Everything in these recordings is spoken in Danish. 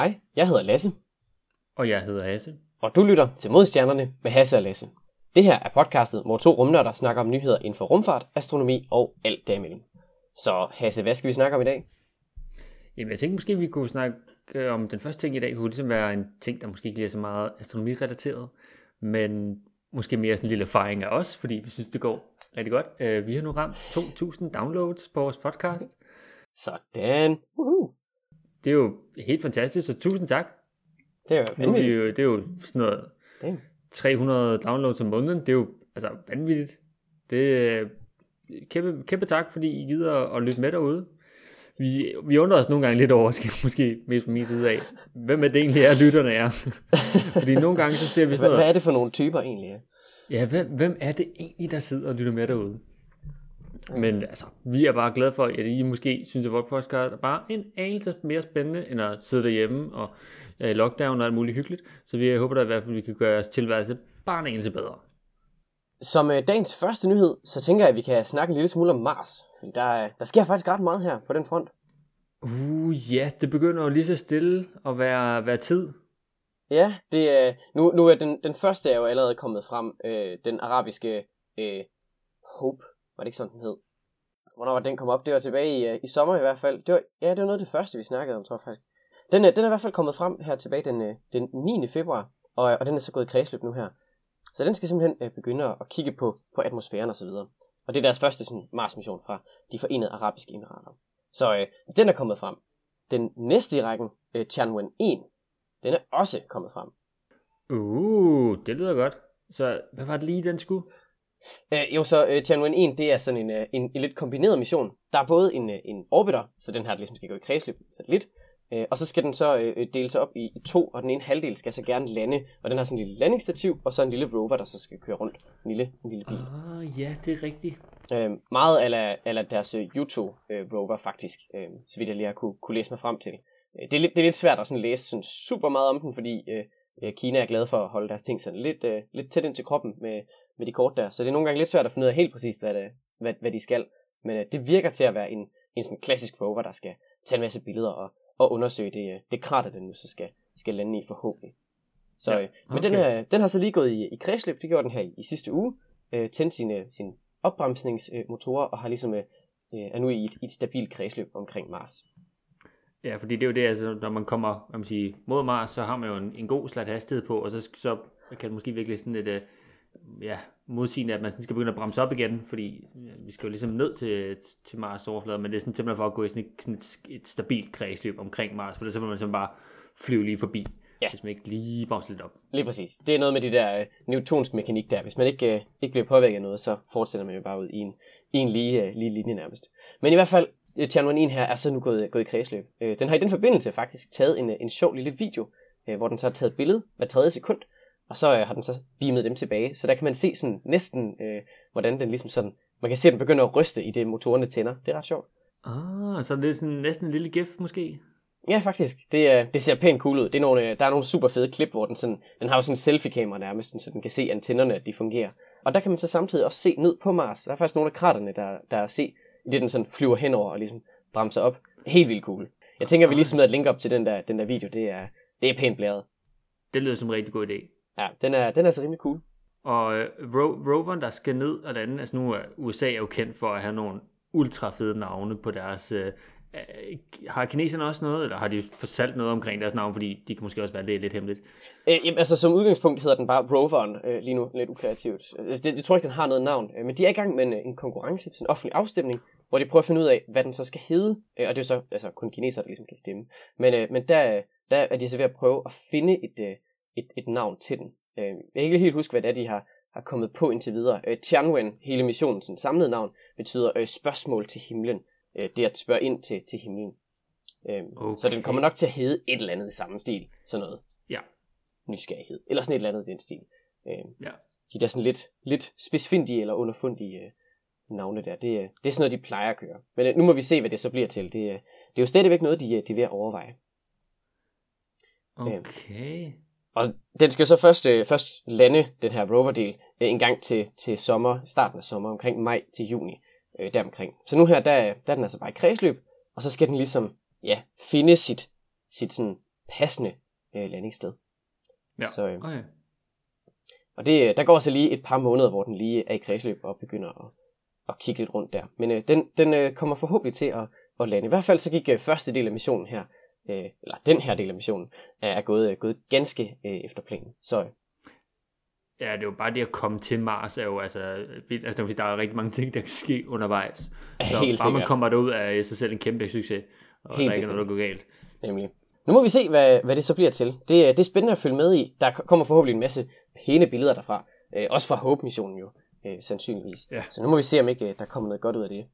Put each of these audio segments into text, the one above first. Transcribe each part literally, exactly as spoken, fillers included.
Hej, jeg hedder Lasse. Og jeg hedder Hasse. Og du lytter til Modstjernerne med Hasse og Lasse. Det her er podcastet, hvor to rumnørder snakker om nyheder inden for rumfart, astronomi og alt derimellem. Så Hasse, hvad skal vi snakke om i dag? Jamen, jeg tænkte måske, vi kunne snakke øh, om den første ting i dag, kunne ligesom være en ting, der måske ikke er så meget astronomirelateret, men måske mere sådan en lille fejring af os, fordi vi synes, det går rigtig godt. Øh, vi har nu ramt to tusind downloads på vores podcast. Sådan. Woohoo. Det er jo helt fantastisk, så tusind tak. Det er jo vanvittigt. Det er jo sådan noget tre hundrede downloads om måneden. Det er jo altså vanvittigt. Det er kæmpe, kæmpe tak, fordi I gider at lytte med derude. Vi, vi undrer os nogle gange lidt over, skal måske mest på min side af, hvem er det egentlig er, lytterne er. Fordi nogle gange så ser vi sådan noget. Hvad er det for nogle typer egentlig? Ja, hvem, hvem er det egentlig, der sidder og lytter med derude? Men altså, vi er bare glade for, at I måske synes, at vores podcast er bare en anelse mere spændende, end at sidde derhjemme og øh, lockdown og alt muligt hyggeligt. Så vi håber da i hvert fald, at vi kan gøre os tilværelse bare en anelse bedre. Som øh, dagens første nyhed, så tænker jeg, at vi kan snakke en lille smule om Mars. Der, der sker faktisk ret meget her på den front. Uh, ja, det begynder jo lige så stille at være, være tid. Ja, det er, nu, nu er den, den første er jo allerede kommet frem, øh, den arabiske øh, Hope. Var det ikke sådan, den hed? Hvornår var den kom op? Det var tilbage i, i sommer i hvert fald. Det var, ja, det var noget af det første, vi snakkede om, tror jeg faktisk. Den, den er i hvert fald kommet frem her tilbage den, den niende februar, og, og den er så gået i kredsløb nu her. Så den skal simpelthen begynde at kigge på, på atmosfæren og så videre. Og det er deres første sådan, Mars-mission fra de forenede arabiske emirater. Så øh, den er kommet frem. Den næste i rækken, øh, Tianwen en, den er også kommet frem. Uh, det lyder godt. Så hvad var det lige, den skulle? Øh, jo, så øh, Tianwen en, det er sådan en, en, en, en lidt kombineret mission. Der er både en, en orbiter, så den her ligesom skal gå i kredsløb, satellit, øh, og så skal den så øh, dele sig op i, i to, og den ene halvdel skal så gerne lande, og den har sådan en lille landingsstativ, og så en lille rover, der så skal køre rundt. En lille, en lille bil. Åh, oh, ja, det er rigtigt. Øh, meget ala, ala deres Yutu øh, rover, faktisk, øh, så vidt jeg lige har kunne, kunne læse mig frem til. Øh, det, er, det er lidt svært at sådan læse sådan super meget om den, fordi øh, Kina er glad for at holde deres ting sådan lidt, øh, lidt tæt ind til kroppen med... med de kort der, så det er nogle gange lidt svært at finde ud af helt præcist, hvad, det, hvad, hvad de skal, men øh, det virker til at være en, en sådan klassisk rover, der skal tage en masse billeder og, og undersøge det, øh, det krater, den nu så skal, skal lande i forhåbentlig. Så, øh, ja, okay. Men den, her, den har så lige gået i, i kredsløb, det gjorde den her i, i sidste uge, øh, tændte sine, sine opbremsningsmotorer og har ligesom, øh, er nu i et, et stabilt kredsløb omkring Mars. Ja, fordi det er jo det, altså, når man kommer om man siger, mod Mars, så har man jo en, en god slat hastighed på, og så, så kan det måske virkelig sådan et... Øh, ja, modsigende, at man skal begynde at bremse op igen, fordi vi skal jo ligesom ned til, til Mars overflade, men det er sådan simpelthen for at gå i sådan et, sådan et, et stabilt kredsløb omkring Mars, for det er simpelthen sådan bare flyve lige forbi, ja. Hvis man ikke lige bremser lidt op. Lige præcis. Det er noget med de der øh, newtonske mekanik der. Hvis man ikke, øh, ikke bliver påvirket af noget, så fortsætter man jo bare ud i en, i en lige, øh, lige linje nærmest. Men i hvert fald, øh, Tianwen en her er så nu gået, gået i kredsløb. Øh, den har i den forbindelse faktisk taget en, en sjov lille video, øh, hvor den så har taget billede hver tredje sekund, og så øh, har den så beamet dem tilbage, så der kan man se sådan næsten, øh, hvordan den ligesom sådan, man kan se, at den begynder at ryste i det, motorerne tænder. Det er ret sjovt. Ah, så det er sådan næsten en lille gif måske? Ja, faktisk. Det, øh, det ser pænt cool ud. Det er nogle, øh, der er nogle super fede klip, hvor den sådan, den har jo sådan en selfie-kamera nærmest, så den kan se antennerne, at de fungerer. Og der kan man så samtidig også se ned på Mars. Der er faktisk nogle af kraterne, der, der er at se, i det den sådan flyver henover og ligesom bremser op. Helt vildt cool. Jeg tænker, vi lige smider et link op til den der, den der video. Det er, det er pænt blæret. Det lyder som en rigtig god idé. Ja, den er, den er så rimelig cool. Og øh, ro- roveren, der skal ned og lande, altså nu er U S A jo kendt for at have nogle ultra fede navne på deres... Øh, øh, har kineserne også noget, eller har de fortalt noget omkring deres navn, fordi de kan måske også være lidt, lidt hemmeligt? Øh, jamen, altså som udgangspunkt hedder den bare roveren øh, lige nu, lidt ukreativt. Jeg, jeg tror ikke, den har noget navn, øh, men de er i gang med en, en konkurrence, en offentlig afstemning, hvor de prøver at finde ud af, hvad den så skal hedde, øh, og det er så altså, kun kinesere, der ligesom kan stemme. Men, øh, men der, der er de så ved at prøve at finde et... Øh, Et, et navn til den. Øh, jeg kan ikke helt huske, hvad det er, de har, har kommet på indtil videre. Øh, Tianwen, hele missionens samlede navn, betyder øh, spørgsmål til himlen. Øh, det er at spørge ind til, til himlen. Øh, okay. Så den kommer nok til at hedde et eller andet i samme stil. Sådan noget. Ja. Nysgerrighed. Eller sådan et eller andet i den stil. Øh, ja. De der sådan lidt, lidt spidsfindige eller underfundige øh, navne der. Det, øh, det er sådan noget, de plejer at køre. Men øh, nu må vi se, hvad det så bliver til. Det, øh, det er jo stadigvæk noget, de, de er ved at overveje. Okay... Øh, Og den skal så først, øh, først lande, den her roverdel, øh, en gang til, til sommer, starten af sommer, omkring maj til juni, øh, deromkring. Så nu her, der, der er den altså bare i kredsløb, og så skal den ligesom, ja, finde sit, sit sådan passende øh, landingssted. Ja. Så, øh, okay. Og det, der går så lige et par måneder, hvor den lige er i kredsløb og begynder at, at kigge lidt rundt der. Men øh, den, den øh, kommer forhåbentlig til at, at lande. I hvert fald så gik øh, første del af missionen her, øh, eller den her del af missionen, er gået, øh, gået ganske øh, efter planen. Så øh, ja, det er jo bare det at komme til Mars, er jo altså, altså der er rigtig mange ting, der kan ske undervejs. Så helt bare sikkert. Man kommer derud, er sig selv en kæmpe succes, og helt der er ikke noget, der går galt. Nemlig. Nu må vi se, hvad, hvad det så bliver til. Det, det er spændende at følge med i. Der kommer forhåbentlig en masse pæne billeder derfra. Øh, også fra Hope-missionen jo, øh, sandsynligvis. Ja. Så nu må vi se, om ikke der kommer noget godt ud af det.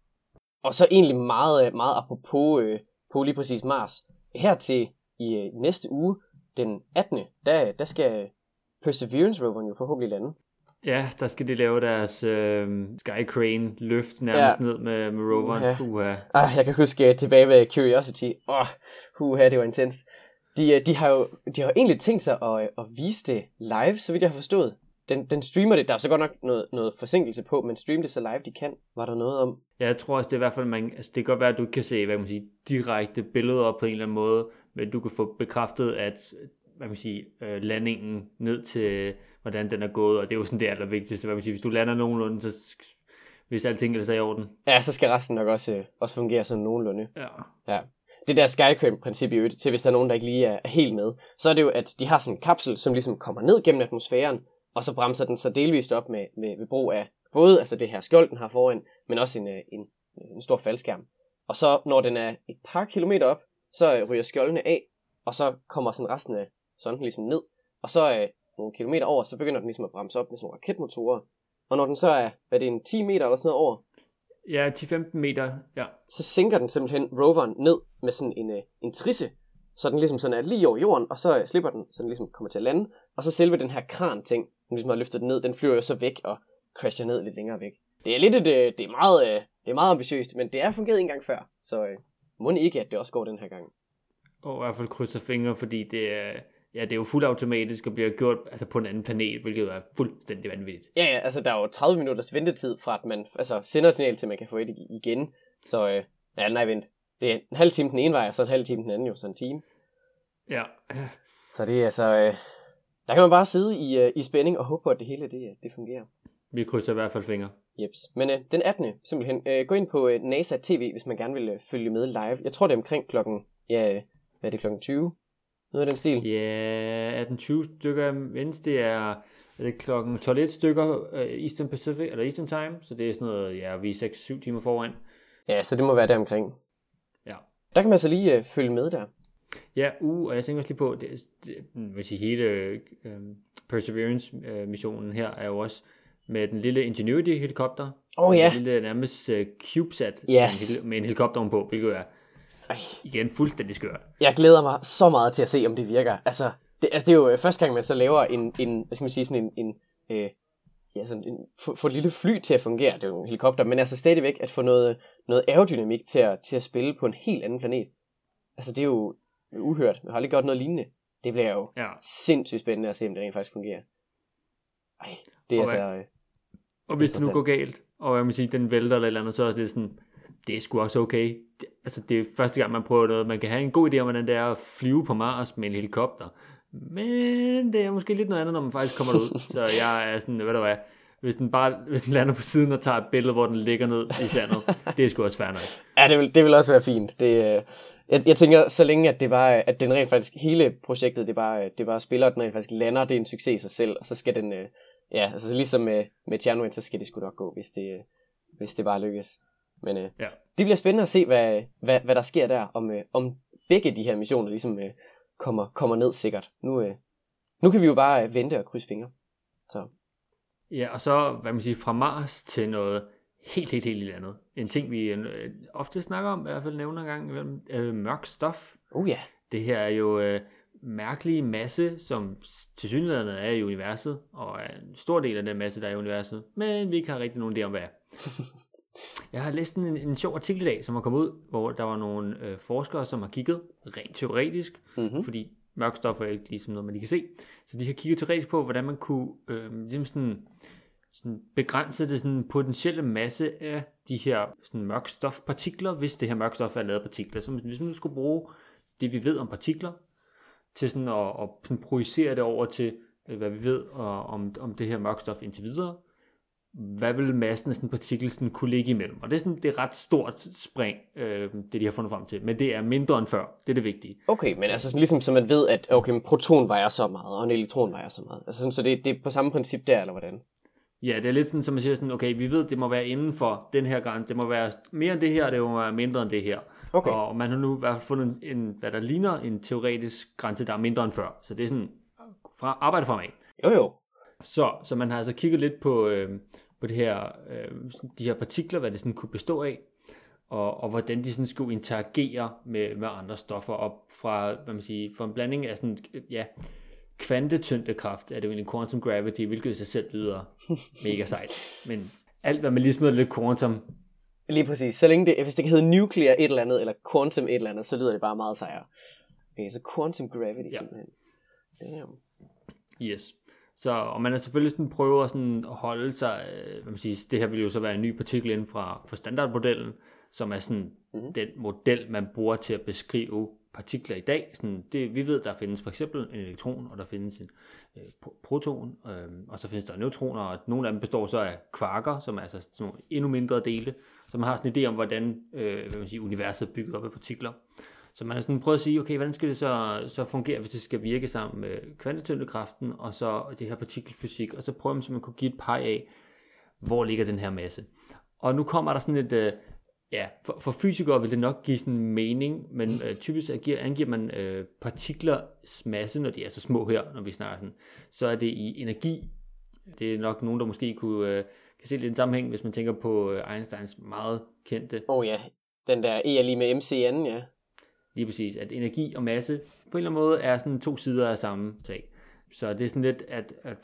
Og så egentlig meget, meget apropos øh, på lige præcis Mars. Her til i øh, næste uge, den attende, der, der skal Perseverance-roveren jo forhåbentlig lande. Ja, der skal de lave deres øh, Skycrane-løft nærmest ja. ned med, med roveren. Uh-huh. Uh-huh. Ah, jeg kan huske uh, tilbage ved Curiosity. Åh, oh, uh-huh, det var intenst. De, de, har jo, de har jo egentlig tænkt sig at, at vise det live, så vidt jeg har forstået. Den, den streamer det. Der er så godt nok noget, noget forsinkelse på, men stream det så live, de kan. Var der noget om? Ja, jeg tror også, det er i hvert fald, man, altså, det kan godt være, at du kan se hvad man siger, direkte billeder op på en eller anden måde, men du kan få bekræftet, at hvad man siger, landingen ned til, hvordan den er gået, og det er jo sådan det allervigtigste, hvad man siger, hvis du lander nogenlunde, så hvis alting er så i orden. Ja, så skal resten nok også, også fungere sådan nogenlunde. Ja. Ja. Det der Skycrane-princip i øvrigt, til hvis der er nogen, der ikke lige er, er helt med, så er det jo, at de har sådan en kapsel, som ligesom kommer ned gennem atmosfæren, og så bremser den så delvist op med, med, med brug af både altså det her skjold, den har foran, men også en, en, en stor faldskærm. Og så når den er et par kilometer op, så ryger skjoldene af, og så kommer sådan resten af sådan ligesom ned, og så øh, nogle kilometer over, så begynder den ligesom at bremse op med sådan nogle raketmotorer, og når den så er, hvad er det, en ti meter eller sådan noget over? Ja, ti til femten meter, ja. Så sinker den simpelthen roveren ned med sådan en, øh, en trisse, så den ligesom sådan er lige over jorden, og så øh, slipper den, så den ligesom kommer til at lande, og så selve den her kran-ting, den ligesom har løftet den ned, den flyver jo så væk og crasher ned lidt længere væk. Det er lidt et, øh, det er meget, øh, det er meget ambitiøst, men det er fungeret en gang før, så øh, må den ikke, at det også går den her gang. Og i hvert fald krydser fingre, fordi det er øh... ja, det er jo fuldautomatisk og bliver gjort altså på en anden planet, hvilket jo er fuldstændig vanvittigt. Ja, ja, altså der er jo tredive minutters ventetid fra, at man altså, sender et signal til, man kan få et igen. Så øh, ja, nej, vent. Det er en halv time den ene vej, og så en halv time den anden jo, så en time. Ja. Så det er altså, øh, der kan man bare sidde i, øh, i spænding og håbe på, at det hele det, det fungerer. Vi krydser i hvert fald fingre. Jeps. Men øh, den attende simpelthen, øh, gå ind på øh, NASA T V, hvis man gerne vil øh, følge med live. Jeg tror, det er omkring klokken, ja, hvad er det, klokken tyve? Noget af den stil. Ja, atten tyve stykker, mens det er, er det klokken tolv stykker Eastern Pacific, eller Eastern Time, så det er sådan noget, ja, vi er seks syv timer foran. Ja, så det må være der omkring. Ja. Der kan man så lige øh, følge med der. Ja, uh, og jeg tænker også lige på, det, det, hvis I hele øh, Perseverance-missionen her er jo også med den lille Ingenuity-helikopter. Åh oh, ja. Den lille nærmest øh, CubeSat yes. med en helikopter ovenpå, hvilket er Ej. igen fuldstændig skørt. Jeg glæder mig så meget til at se, om det virker. Altså, det, altså, det er jo første gang, man så laver en, en hvad skal man sige, sådan en, en øh, ja, sådan en, få, få et lille fly til at fungere. Det er jo en helikopter, men altså stadigvæk at få noget, noget aerodynamik til at, til at spille på en helt anden planet. Altså, det er jo uhørt. Man har aldrig gjort noget lignende. Det bliver jo ja. sindssygt spændende at se, om det rent faktisk fungerer. Ej, det er og altså øh, og hvis det nu går galt, og jeg må sige, den vælter eller et eller andet, så er det sådan, det er sgu også okay. Det, altså det er første gang, man prøver noget. Man kan have en god idé om, hvordan det er at flyve på Mars med en helikopter. Men det er måske lidt noget andet, når man faktisk kommer derud. Så jeg er sådan, ved du hvad, hvis den bare hvis den lander på siden og tager et billede, hvor den ligger ned i sandet, det er sgu også fair nok. Ja, det vil, det vil også være fint. Det, jeg, jeg tænker, så længe at det bare, at den rent faktisk, hele projektet, det bare, det bare spiller, og den rent faktisk lander, det er en succes i sig selv. Og så skal den, ja, altså ligesom med, med Tianwen, så skal det sgu nok gå, hvis det, hvis det bare lykkes. Men øh, ja. det bliver spændende at se, hvad, hvad, hvad der sker der, om, øh, om begge de her missioner ligesom øh, kommer, kommer ned sikkert. Nu, øh, nu kan vi jo bare øh, vente og krydse fingre. Så. Ja, og så, hvad man siger, fra Mars til noget helt, helt, helt andet. En ting, vi øh, ofte snakker om, i hvert fald nævner en gang imellem, øh, mørk stof. Oh ja. Det her er jo øh, mærkelig masse, som tilsyneladende er i universet, og er en stor del af den masse, der er i universet, men vi ikke har rigtig nogen idé om, hvad er. Jeg har læst en, en sjov artikel i dag, som er kommet ud, hvor der var nogle øh, forskere, som har kigget rent teoretisk, mm-hmm. fordi mørk stof er ikke ligesom noget, man lige kan se. Så de har kigget teoretisk på, hvordan man kunne øh, ligesom sådan, sådan begrænse det sådan potentielle masse af de her sådan mørk stofpartikler, hvis det her mørk stof er lavet af partikler. Så hvis man skulle bruge det, vi ved om partikler, til sådan at, at sådan projicere det over til, hvad vi ved og, om, om det her mørkstof indtil videre. Hvad vil massen af sådan en partikel sådan kunne ligge imellem? Og det er sådan, det er et ret stort spring, øh, det de har fundet frem til. Men det er mindre end før. Det er det vigtige. Okay, men altså sådan, ligesom så man ved, at okay, en proton vejer så meget, og en elektron vejer så meget. Altså sådan, så det, det er på samme princip der, eller hvordan? Ja, det er lidt sådan, som man siger sådan, okay, vi ved, det må være inden for den her grænse. Det må være mere end det her, og det må være mindre end det her. Okay. Og man har nu i hvert fald fundet en, hvad der ligner en teoretisk grænse, der er mindre end før. Så det er sådan, fra, arbejde fremad. Jo jo. Så, så man har altså kigget lidt på, øh, på det her, øh, de her partikler, hvad det sådan kunne bestå af, og, og hvordan de sådan skulle interagere med, med andre stoffer op fra, hvad man siger, fra en blanding af sådan, ja, kvantetyndekraft, er det jo egentlig quantum gravity, hvilket i sig selv lyder mega sejt, men alt hvad man lige smider lidt quantum. Lige præcis, så længe det, hvis det hedder nuclear et eller andet, eller quantum et eller andet, så lyder det bare meget sejere. Okay, så quantum gravity, ja. Simpelthen. Damn. Yes. Så, og man er selvfølgelig sådan prøver sådan at holde sig, øh, hvad man siger, det her vil jo så være en ny partikel inden fra, fra standardmodellen, som er sådan mm-hmm. den model, man bruger til at beskrive partikler i dag. Sådan det, vi ved, der findes for eksempel en elektron, og der findes en øh, proton, øh, og så findes der neutroner, og nogle af dem består så af kvarker, som er altså sådan nogle endnu mindre dele, så man har sådan en idé om, hvordan øh, hvad man siger, universet er bygget op af partikler. Så man har sådan prøvet at sige, okay, hvordan skal det så, så fungere, hvis det skal virke sammen med kvantetyndekraften, og så det her partikelfysik, og så prøver man, så man kunne give et peg af, hvor ligger den her masse. Og nu kommer der sådan et, ja, for, for fysikere vil det nok give sådan en mening, men øh, typisk agiver, angiver man øh, partiklers masse, når de er så små her, når vi snakker sådan, så er det i energi. Det er nok nogen, der måske kunne, øh, kan se lidt en sammenhæng, hvis man tænker på øh, Einsteins meget kendte. Åh oh, ja, den der E er lige med M C N, ja. Lige præcis, at energi og masse på en eller anden måde er sådan to sider af samme sag. Så det er sådan lidt, at, at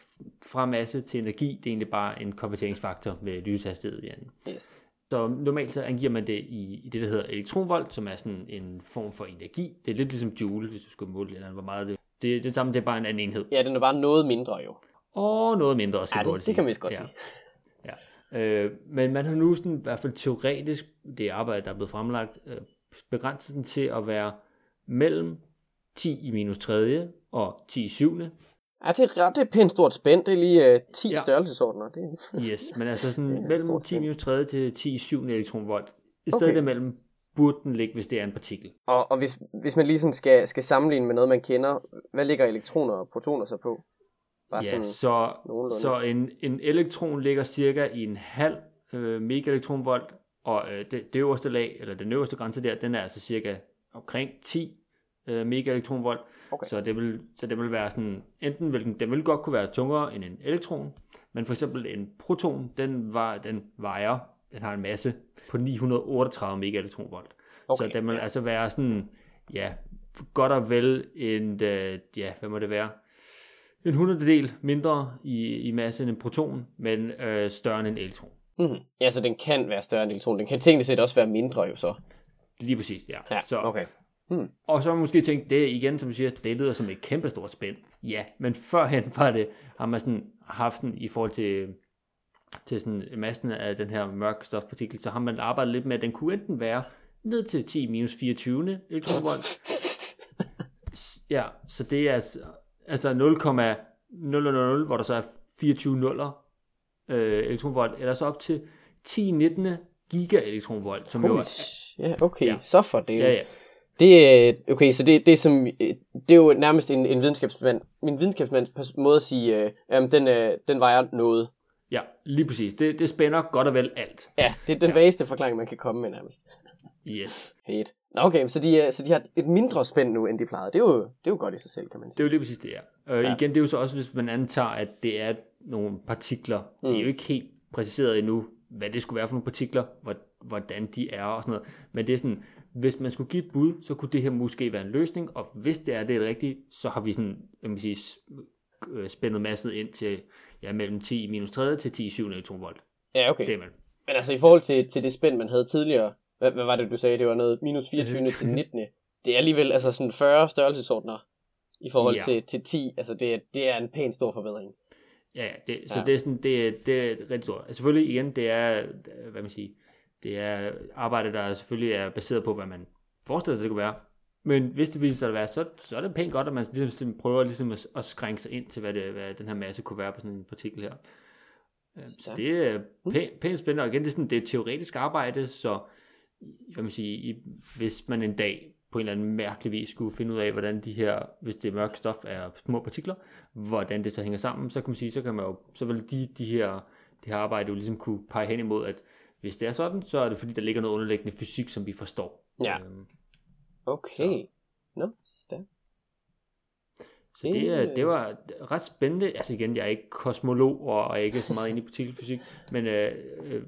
fra masse til energi, det er egentlig bare en konverteringsfaktor ved lyshastighed. Yes. Så normalt så angiver man det i, i det, der hedder elektronvolt, som er sådan en form for energi. Det er lidt ligesom joule, hvis du skulle måle eller hvor meget det er. Det er det samme, det er bare en anden enhed. Ja, den er bare noget mindre jo. Og noget mindre også. Ja, det, det, det kan man godt ja. sige. Ja. Ja. Øh, men man har nu sådan, i hvert fald teoretisk, det arbejde, der er blevet fremlagt, øh, begrænset den til at være mellem ti i minus tredje og ti i syvende. Ja, det er ret et pænt stort spænd. Det er lige uh, ti ja. størrelsesordener. Det... yes, men altså sådan mellem ti i minus tredje til ti i syvende elektronvolt. I stedet okay. Mellem burde den ligge, hvis det er en partikel. Og, og hvis, hvis man lige sådan skal, skal sammenligne med noget, man kender, hvad ligger elektroner og protoner så på? Bare ja, så, så en, en elektron ligger cirka i en halv øh, megaelektronvolt. Og øh, det, det øverste lag, eller den øverste grænse der, den er altså cirka omkring ti øh, megaelektronvolt. Okay. Så, det vil, så det vil være sådan, enten vil den, den vil godt kunne være tungere end en elektron, men for eksempel en proton, den, var, den vejer, den har en masse på ni hundrede otteogtredive megaelektronvolt. Okay. Så den vil altså være sådan, ja, godt og vel en, øh, ja, hvad må det være? En hundrededel mindre i, i masse end en proton, men øh, større end en elektron. Mm-hmm. Ja, så den kan være større end elektron. Den kan tænkt set også være mindre jo så. Lige præcis, ja. ja så, okay. hmm. Og så har man måske tænkt, det igen, som du siger, det lyder som et kæmpe stort spænd. Ja, men førhen var det, har man sådan haft den i forhold til, til sådan massen af den her mørke stofpartikel, så har man arbejdet lidt med, at den kunne enten være ned til ti minus fireogtyve elektronvolt. Ja, så det er altså, altså nul komma nul nul nul, hvor der så er fireogtyve nuller, elektronvolt, eller så op til ti til nitten gigaelektronvolt, som jo er... Ja, okay, ja. Så for det. Ja, ja. Det okay, så det, det, er som, det er jo nærmest en, en videnskabsmand, min videnskabsmands måde at sige, øh, jamen, den, øh, den vejer noget. Ja, lige præcis. Det, det spænder godt og vel alt. Ja, det er den ja. Vageste forklaring, man kan komme med nærmest. Yes. Fedt. Okay, så de, så de har et mindre spænd nu, end de plejede. Det er jo, det er jo godt i sig selv, kan man sige. Det er jo lige præcis det, ja. Øh, ja. Igen, det er jo så også, hvis man antager, at det er nogle partikler. Mm. Det er jo ikke helt præciseret endnu, hvad det skulle være for nogle partikler, hvordan de er og sådan noget. Men det er sådan, hvis man skulle give et bud, så kunne det her måske være en løsning, og hvis det er det rigtige, så har vi sådan, jeg vil sige, spændet masset ind til, ja, mellem ti i minus tredje til ti i syvende elektronvolt. Ja, okay. Det er man. Men altså i forhold til, til det spænd, man havde tidligere, hvad, hvad var det, du sagde? Det var noget minus fireogtyve til nitten. Det er alligevel altså sådan fyrre størrelsesordener i forhold ja. til, til ti. Altså det, det er en pæn stor forbedring. Ja, det, så ja. det er sådan, det, det er rigtig stort. Selvfølgelig igen, det er, hvad man siger, det er arbejde, der selvfølgelig er baseret på, hvad man forestiller sig, det kunne være. Men hvis det ville så være, så, så er det pænt godt, at man ligesom prøver ligesom at, at skrænke sig ind til, hvad, det, hvad den her masse kunne være på sådan en partikel her. Så, så det er pænt, pænt spændende, og igen, det er, sådan, det er teoretisk arbejde, så jeg vil sige, hvis man en dag på en eller anden mærkelig vis skulle finde ud af, hvordan de her, hvis det er mørkt stof, er små partikler, hvordan det så hænger sammen, så kan man sige, så kan man jo, så vil de, de her, de her arbejde jo ligesom kunne pege hen imod, at hvis det er sådan, så er det fordi, der ligger noget underliggende fysik, som vi forstår. Ja. Øhm, okay. Nå, no, stærkt. Så det, det var ret spændende. Altså igen, jeg er ikke kosmolog, og jeg er ikke så meget inde i partikelfysik, men øh, øh,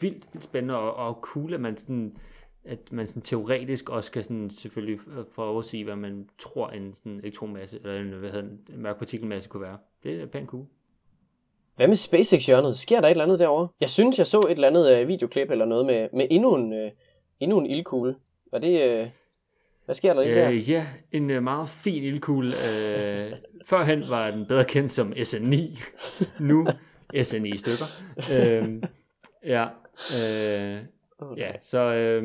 vildt, vildt spændende, og, og cool, at man sådan, at man sådan teoretisk også kan sådan selvfølgelig forudsige, hvad man tror en sådan elektronmasse, eller en, hvad hedder, en mørk partikelmasse kunne være. Det er pænt cool. Hvad med SpaceX-hjørnet? Sker der et eller andet derovre? Jeg synes, jeg så et eller andet øh, videoklip eller noget med, med endnu en, øh, endnu en ildkugle. Var det... Øh... Hvad sker der ikke der? Øh, ja, en uh, meget fin ildkugle. Uh, førhen var den bedre kendt som S N ni. Nu S N ni i stykker. Uh, ja, uh, oh, ja, så uh,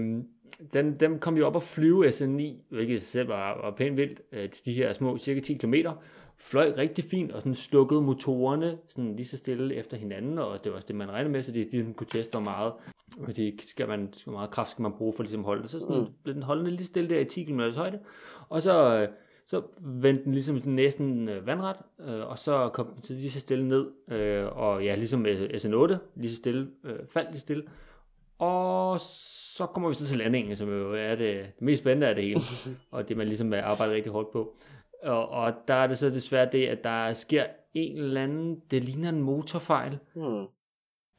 den, dem kom jo op og flyve S N ni, hvilket selv var, var pænt vildt, uh, til de her små cirka ti kilometer. Fløj rigtig fint og sådan slukkede motorerne sådan lige så stille efter hinanden, og det var også det, man regnede med, så de, de kunne teste, hvor meget, skal man, hvor meget kraft skal man bruge for ligesom at holde det. Så sådan, mm. blev den holdende lige stille der i ti kilometer højde, og så, så vendte den ligesom næsten vandret, og så kom den så lige så stille ned, og ja, ligesom S N otte, lige så stille, faldt lige stille, og så kommer vi så til landingen, som jo er det, det mest spændende af det hele, og det man ligesom arbejder rigtig hårdt på. Og, og der er det så desværre det, at der sker en eller anden, det ligner en motorfejl. Mm.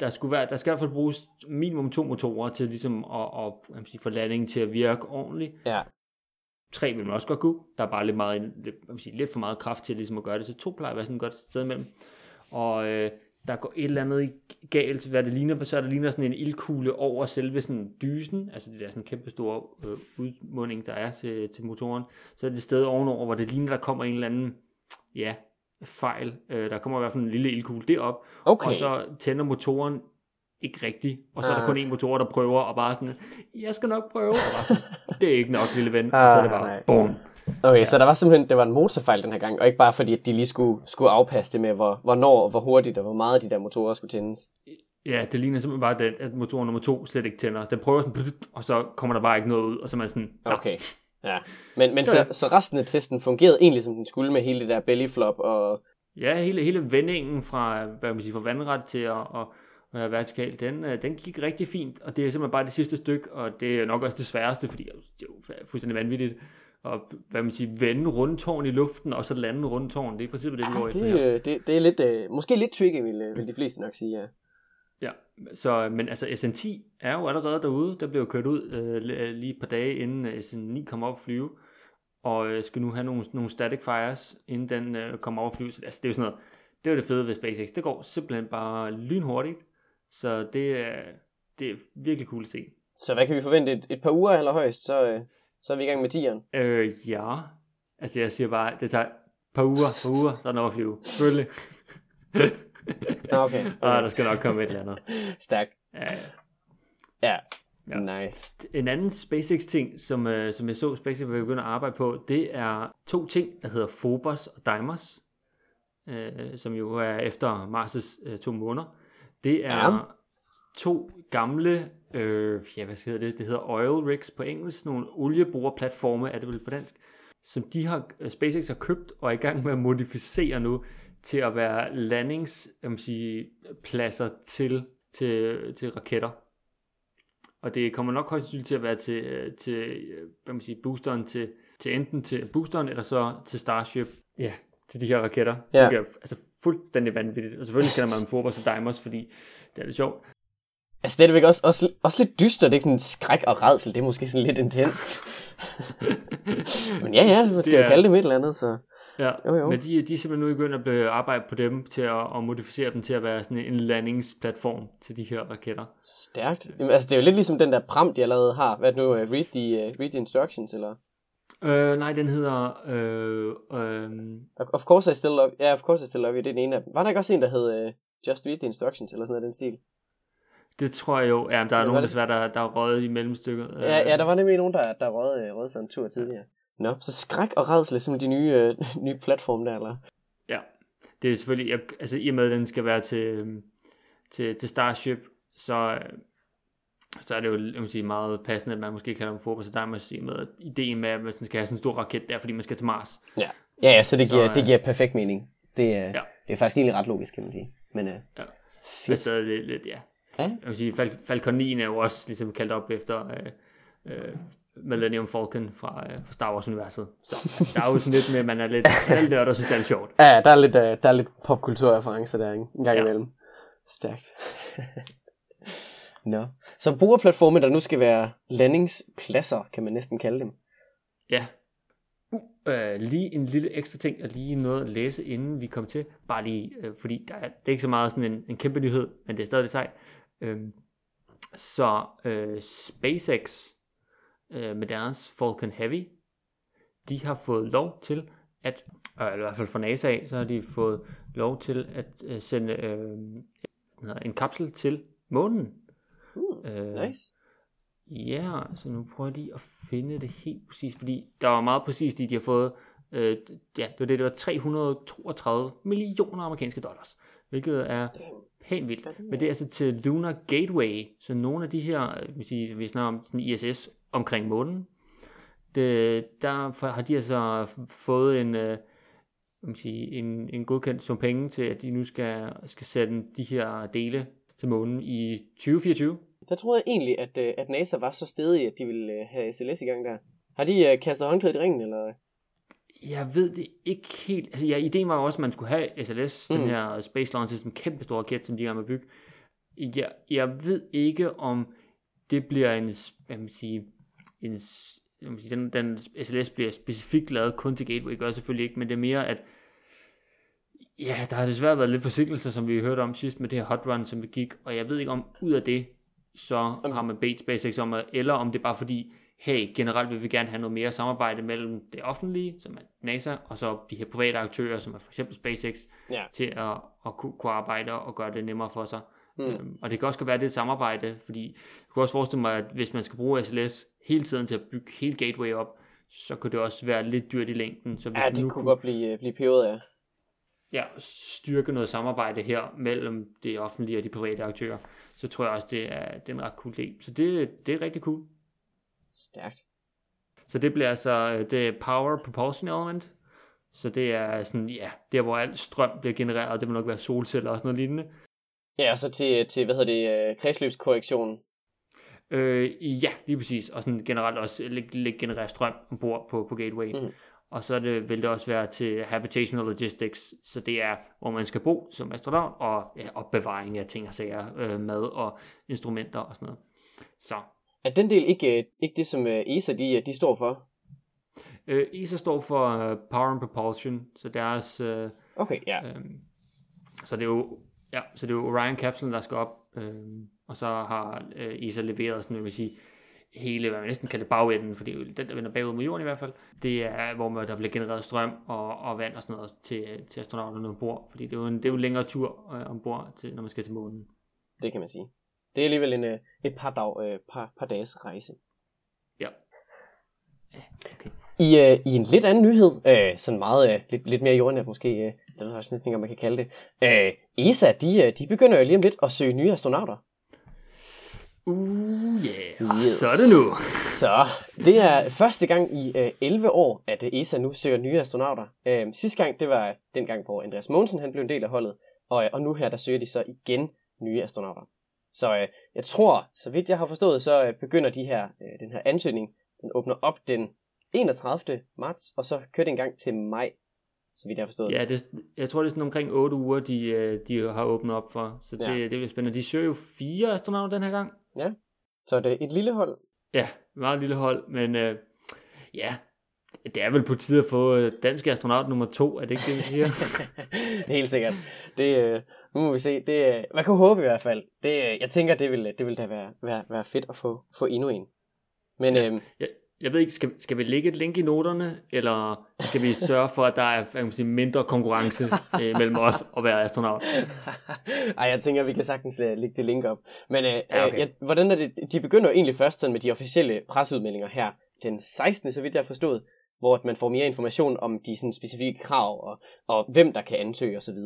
Der, skulle være, der skal i hvert fald bruges minimum to motorer til ligesom at, at, at, at få landingen til at virke ordentligt. Ja. Tre vil man også godt kunne. Der er bare lidt, meget, lidt, sige, lidt for meget kraft til ligesom at gøre det, så to plejer at være sådan et godt sted imellem. Og øh, der går et eller andet galt, hvad det ligner, så det ligner sådan en ildkugle over selve sådan dysen, altså det der sådan kæmpe store øh, udmunding, der er til, til motoren, så er det et sted ovenover, hvor det ligner, der kommer en eller anden, ja, fejl, øh, der kommer i hvert fald en lille ildkugle derop, okay. Og så tænder motoren ikke rigtigt, og så er der uh. kun en motor, der prøver, og bare sådan, jeg skal nok prøve, sådan, det er ikke nok, lille ven, uh, og så er det bare, boom. Okay, ja. Så der var simpelthen, det var en motorfejl den her gang, og ikke bare fordi, at de lige skulle, skulle afpasse det med, hvor, hvornår og hvor hurtigt og hvor meget de der motorer skulle tændes. Ja, det ligner simpelthen bare, den, at motor nummer to slet ikke tænder. Den prøver sådan, og så kommer der bare ikke noget ud, og så er man sådan... Da. Okay, ja. Men, men så, så resten af testen fungerede egentlig, som den skulle med hele det der bellyflop og... Ja, hele, hele vendingen fra, hvad man sige, fra vandret til at... Og vertikal, den, den gik rigtig fint, og det er simpelthen bare det sidste stykke, og det er nok også det sværeste, fordi det er jo fuldstændig vanvittigt at, hvad man siger, vende rundtårn i luften, og så lande rundtårn, det er i princippet det, vi går efter her. Det, det er lidt, måske lidt tricky, vil, vil de fleste nok sige, ja. Ja, så, men altså S N ti er jo allerede derude, der blev kørt ud øh, lige et par dage, inden S N ni kom op og flyve, og øh, skal nu have nogle, nogle static fires, inden den øh, kommer op og flyve, så altså, det er jo sådan noget, det er jo det fede ved SpaceX, det går simpelthen bare lynhurtigt. Så det er, det er virkelig cool at se. Så hvad kan vi forvente? Et, et par uger eller højst, så, så er vi i gang med tieren. Øh, ja. Altså jeg siger bare, det tager et par uger, par uger, så er den over at flyve. Selvfølgelig. Okay. Og der skal nok komme et eller andet. Stærk. Ja. Ja. Ja. Nice. En anden SpaceX-ting, som, øh, som jeg så SpaceX vil begynde at arbejde på, det er to ting, der hedder Phobos og Deimos, øh, som jo er efter Mars' øh, to måneder. Det er ja. to gamle, øh, ja hvad hedder det, det hedder oil rigs på engelsk, nogle olieboreplatforme er det vel på dansk, som de har, SpaceX har købt og er i gang med at modificere nu til at være landingspladser til, til, til raketter. Og det kommer nok højst sandsynligt til at være til, til hvad man siger, boosteren, til, til enten til boosteren eller så til Starship, ja, til de her raketter. Ja. Gør, altså fuldstændig vanvittigt. Og selvfølgelig kender man dem Phobos og Deimos, fordi det er lidt sjovt. Altså det er jo også, også, også lidt dystert, ikke sådan skræk og rædsel, det er måske sådan lidt intenst. Men ja, ja, man skal jo kalde det med et eller andet, så... Ja, jo, jo. Men de, de er simpelthen nu begyndt at blive arbejde på dem, til at, at modificere dem til at være sådan en landingsplatform til de her raketter. Stærkt. Jamen, altså det er jo lidt ligesom den der pram, de allerede har. Hvad nu? Uh, read, the, uh, read the instructions, eller... Uh, nej, den hedder... Uh, um... Of course I still love you. Ja, yeah, of course I still love you. Det er den ene af dem. Var der ikke også en, der hed uh, Just Read the Instructions, eller sådan noget den stil? Det tror jeg jo. Ja, men der er ja, nogen, desværre, der, der er røget i mellemstykket. Ja, uh, ja, der var nemlig nogen, der, der røget, røget sådan en tur tidligere. Nå, så skræk og rædsel er simpelthen de nye, øh, nye platform der, eller? Ja, det er selvfølgelig, jeg, altså i og med, at den skal være til, til, til Starship, så, så er det jo jeg må sige, meget passende, at man måske kalder dem Phobos og Deimos, i og med at ideen med, at man skal have sådan en stor raket der, fordi man skal til Mars. Ja, ja, ja så det giver, så, det giver perfekt mening. Det er, ja. Det er faktisk egentlig ret logisk, kan man sige. Men, øh, ja, det er stadig lidt, ja. ja. Jeg vil sige, Fal- Falcon ni er jo også ligesom kaldt op efter øh, øh, Millennium Falcon fra, øh, fra Star Wars-universet. Så der er jo sådan lidt med, at man er lidt nørd og synes, det er sjovt. Ja, der er lidt, øh, der er lidt popkulturreferencer der, ikke? En gang imellem. Ja. Stærkt. Nå. Så brugerplatformen, der nu skal være landingspladser, kan man næsten kalde dem. Ja. Uh, lige en lille ekstra ting og lige noget at læse inden vi kom til bare lige, uh, fordi der er, det er ikke så meget sådan en, en kæmpe nyhed, men det er stadig lidt sejt. uh, så uh, SpaceX uh, med deres Falcon Heavy, de har fået lov til at uh, eller i hvert fald fra NASA af, så har de fået lov til at uh, sende uh, en kapsel til månen. uh, uh, nice Ja, yeah, så nu prøver jeg lige at finde det helt præcist, fordi der var meget præcist i, de har fået, øh, ja, det var det, det var tre hundrede og toogtredive millioner amerikanske dollars, hvilket er pænt vildt, men det er altså til Lunar Gateway, så nogle af de her, øh, vi snakker om I S S omkring månen, det, der har de altså fået en, øh, sige, en, en godkendt sum penge til, at de nu skal, skal sende de her dele til månen i tyve fireogtyve. Der troede jeg egentlig, at, at NASA var så stedig, at de ville have S L S i gang der. Har de uh, kastet håndklædet i ringen, eller? Jeg ved det ikke helt. Altså, ja, ideen var også, at man skulle have S L S, mm. den her Space Launch System, kæmpe stor raket, som de er med at bygge. Jeg, jeg ved ikke, om det bliver en, hvad man siger, en, hvad man siger den, den S L S bliver specifikt lavet kun til Gateway, gør selvfølgelig ikke, men det er mere, at ja, der har desværre været lidt forsinkelser, som vi hørte om sidst med det her hot run, som vi gik, og jeg ved ikke, om ud af det, så har man bedt SpaceX om, eller om det er bare fordi, hey, generelt vil vi gerne have noget mere samarbejde mellem det offentlige, som er NASA, og så de her private aktører, som er for eksempel SpaceX, ja. til at, at kunne arbejde og gøre det nemmere for sig. Mm. Øhm, og det kan også være det samarbejde, fordi jeg kunne også forestille mig, at hvis man skal bruge S L S hele tiden til at bygge hele Gateway op, så kunne det også være lidt dyrt i længden. Så hvis ja, det nu kunne godt blive, blive pevet af. Ja, styrke noget samarbejde her mellem det offentlige og de private aktører, så tror jeg også, det er, det er en ret cool del. Så det, det er rigtig cool. Stærkt. Så det bliver altså det power propulsion element, så det er sådan, ja, der hvor al strøm bliver genereret, det må nok være solceller og sådan noget lignende. Ja, og så til, til hvad hedder det, kredsløbskorrektion. Øh, ja, lige præcis, og sådan generelt også lidt, lidt generere strøm ombord på, på Gateway. Mm. Og så det, vil det også være til habitational logistics, så det er, hvor man skal bo som astronaut, og ja, opbevaring af ting og sager, øh, mad og instrumenter og sådan noget. Så. Er den del ikke, ikke det, som E S A de, de står for? Øh, E S A står for uh, Power and Propulsion, så deres... Øh, okay, ja. Øh, så det er jo, ja, så det er jo Orion-kapslen, der skal op, øh, og så har øh, E S A leveret sådan, jeg vil sige... hele, hvad man næsten kalder bagenden, fordi den, der vender bagud mod jorden i hvert fald, det er, hvor man, der bliver genereret strøm og, og vand og sådan noget til, til astronauterne ombord, fordi det er jo en, det er jo en længere tur øh, ombord, til, når man skal til månen. Det kan man sige. Det er alligevel en, et par, dag, øh, par, par dages rejse. Ja. ja okay. I, øh, I en lidt anden nyhed, øh, sådan meget, øh, lidt, lidt mere jordnært måske, øh, der er sådan lidt, man kan kalde det, øh, E S A, de, de begynder jo lige om lidt at søge nye astronauter. Uh, yeah, yes. Så er det nu. Så, det er første gang i øh, elleve år, at E S A nu søger nye astronauter. Øh, sidste gang, det var den gang, hvor Andreas Mogensen han blev en del af holdet, og, og nu her, der søger de så igen nye astronauter. Så øh, jeg tror, så vidt jeg har forstået, så øh, begynder de her, øh, den her ansøgning, den åbner op den enogtredivte marts, og så kører det en gang til maj, så vidt jeg har forstået. Ja, det, jeg tror, det er sådan omkring otte uger, de, de har åbnet op for, så det, ja. det bliver spændende. De søger jo fire astronauter den her gang. Ja, så er det et lille hold. Ja, meget lille hold, men øh, ja, det er vel på tide at få øh, dansk astronaut nummer to, er det ikke det, vi siger? Helt sikkert. Det, øh, nu må vi se. Det, øh, man kan håbe i hvert fald. Det, øh, jeg tænker, det vil, det vil da være, være, være fedt at få, få endnu en. Men, ja, øh, jeg, jeg ved ikke, skal, skal vi lægge et link i noterne, eller skal vi sørge for, at der er jeg må sige, mindre konkurrence øh, mellem os og være astronaut? Ej, jeg tænker, vi kan sagtens uh, lægge det link op. Men uh, ja, okay. jeg, hvordan er det, de begynder egentlig først sådan med de officielle presseudmeldinger her den sekstende, så vidt jeg har forstået, hvor man får mere information om de sådan, specifikke krav, og, og hvem der kan ansøge osv.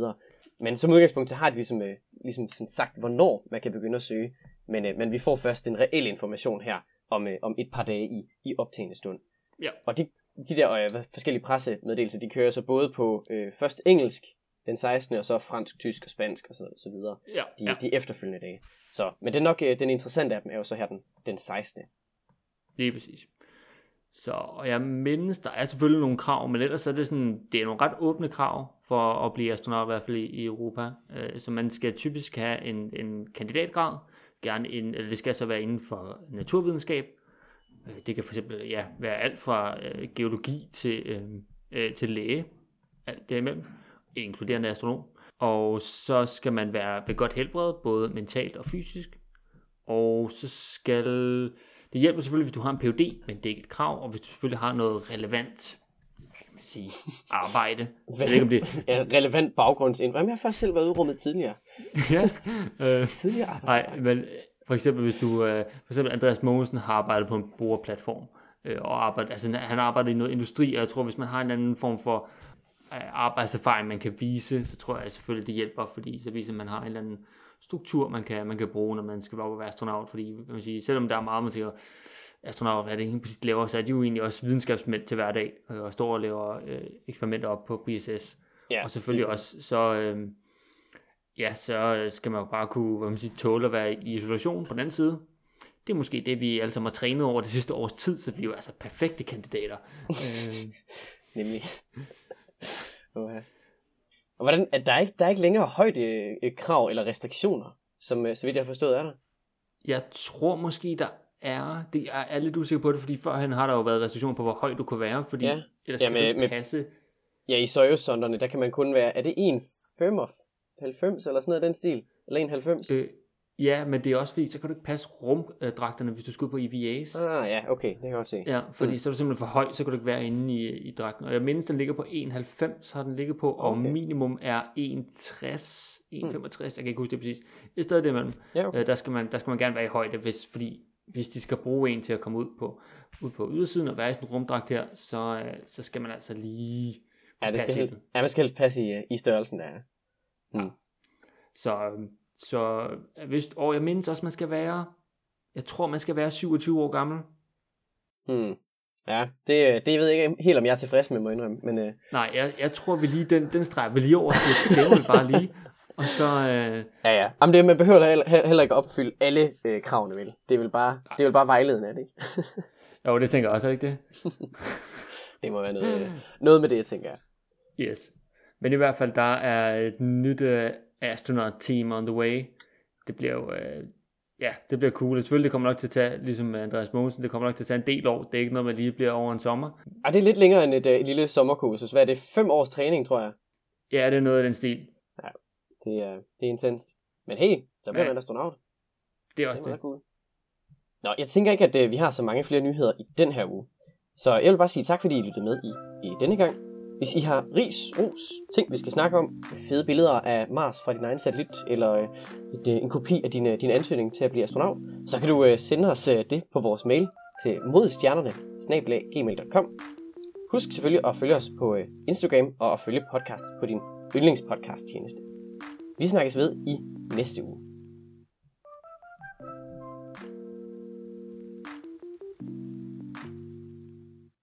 Men som udgangspunkt, så har de ligesom, øh, ligesom sådan sagt, hvornår man kan begynde at søge. Men, øh, men vi får først den reelle information her om, øh, om et par dage i, i optagende stund. Ja. Og de, de der øh, forskellige pressemeddelelser, de kører så både på øh, først engelsk den sekstende og så fransk, tysk og spansk og så, så videre ja, de, ja. de efterfølgende dage. Så, men det er nok øh, den interessante af dem er jo så her den, den sekstende. Lige præcis. Så og jeg mindes, der er selvfølgelig nogle krav, men ellers er det sådan, det er nogle ret åbne krav for at blive astronaut, i hvert fald i Europa. Så man skal typisk have en, en kandidatgrad, gerne en, eller det skal så være inden for naturvidenskab. Det kan for eksempel ja, være alt fra geologi til, øh, til læge, alt derimellem, inkluderende astronom. Og så skal man være ved godt helbred, både mentalt og fysisk. Og så skal... Det hjælper selvfølgelig, hvis du har en P H D, men det er ikke et krav, og hvis du selvfølgelig har noget relevant, hvad kan man sige, arbejde. Hvad, jeg ved ikke, om det... ja, relevant baggrundsind. Hvad med, jeg har først selv været udrummet tidligere? ja. Øh, tidligere arbejdsmarked. Nej, men for eksempel, hvis du, øh, for eksempel Andreas Mogensen har arbejdet på en brugerplatform, øh, og arbejdet, altså, han arbejder i noget industri, og jeg tror, hvis man har en anden form for øh, arbejdserfaring, man kan vise, så tror jeg selvfølgelig, det hjælper, fordi så viser man har en eller anden struktur, man kan, man kan bruge, når man skal være på astronaut, fordi kan man sige, selvom der er meget, man tænker, astronauter, hvad det egentlig præcis laver, så er de jo egentlig også videnskabsmænd til hver dag, og står og laver øh, eksperimenter op på I S S. Yeah. Og selvfølgelig yes. også, så, øh, ja, så skal man jo bare kunne, hvad man siger, tåle at være i isolation på den anden side. Det er måske det, vi alle sammen har trænet over det sidste års tid, så vi er jo altså perfekte kandidater. øh. Nemlig. Okay. Og hvordan, at der, er ikke, der er ikke længere højde krav eller restriktioner, som så vidt jeg har forstået er der? Jeg tror måske, der er. Det er, er lidt usikker på det, fordi førhen har der jo været restriktioner på, hvor høj du kunne være, fordi ja. ellers ja, kan med, du passe. Med, ja, i Soyuz-sonderne, der kan man kun være, er det en komma femoghalvfems eller sådan noget af den stil? Eller en komma halvfems? Øh, ja, men det er også fordi, så kan du ikke passe rumdragterne, hvis du skal ud på I V A's. Ah ja, okay, det kan jeg godt se. Ja, fordi mm. så er du simpelthen for høj, så kan du ikke være inde i, i dragten. Og jeg mindes, den ligger på en komma halvfems, så har den ligget på, okay. Og minimum er en komma tres, en komma femogtres, mm. jeg kan ikke huske det præcis. I stedet derimellem, ja, okay. øh, der, skal man, der skal man gerne være i højde, hvis, fordi hvis de skal bruge en til at komme ud på, ud på ydersiden og være i sådan en rumdragt her, så, øh, så skal man altså lige ja, det skal helst, ja, man skal helst passe i, i størrelsen der. Mm. Ja. Så... Øh, Så hvis, og jeg mindes også, man skal være, jeg tror, man skal være syvogtyve år gammel. Hmm. Ja, det, det ved jeg ikke helt, om jeg er tilfreds med, må jeg indrømme. Men, øh... Nej, jeg, jeg tror, vi lige, den, den streger vi lige over, så det er bare lige. Og så... Øh... Ja, ja. Jamen, det, man behøver heller, heller ikke opfylde alle øh, kravene, vel? Det er vel bare, det er vel bare vejledende, er det ikke? Jo, det tænker jeg også, er det ikke det? Det må være noget, øh, noget med det, jeg tænker. Yes. Men i hvert fald, der er et nyt... Øh, astronaut team on the way. Det bliver jo, øh, ja, det bliver cool. Og selvfølgelig, det kommer nok til at tage, ligesom Andreas Mogensen, det kommer nok til at tage en del år. Det er ikke noget, man lige bliver over en sommer. Ah, det er lidt længere end et, et lille sommerkursus. Hvad er det? Fem års træning, tror jeg. Ja, det er noget af den stil. Ja, det er, det er intenst. Men hey, så bliver ja. man astronaut. Det er også det. Er det. Cool. Nå, jeg tænker ikke, at øh, vi har så mange flere nyheder i den her uge. Så jeg vil bare sige tak, fordi I lyttede med i, i denne gang. Hvis I har ris, ros, ting vi skal snakke om, fede billeder af Mars fra din egen satellit, eller et, en kopi af din, din ansøgning til at blive astronaut, så kan du sende os det på vores mail til modstjernerne bindestreg gmail punktum com. Husk selvfølgelig at følge os på Instagram og at følge podcast på din yndlingspodcast tjeneste. Vi snakkes ved i næste uge.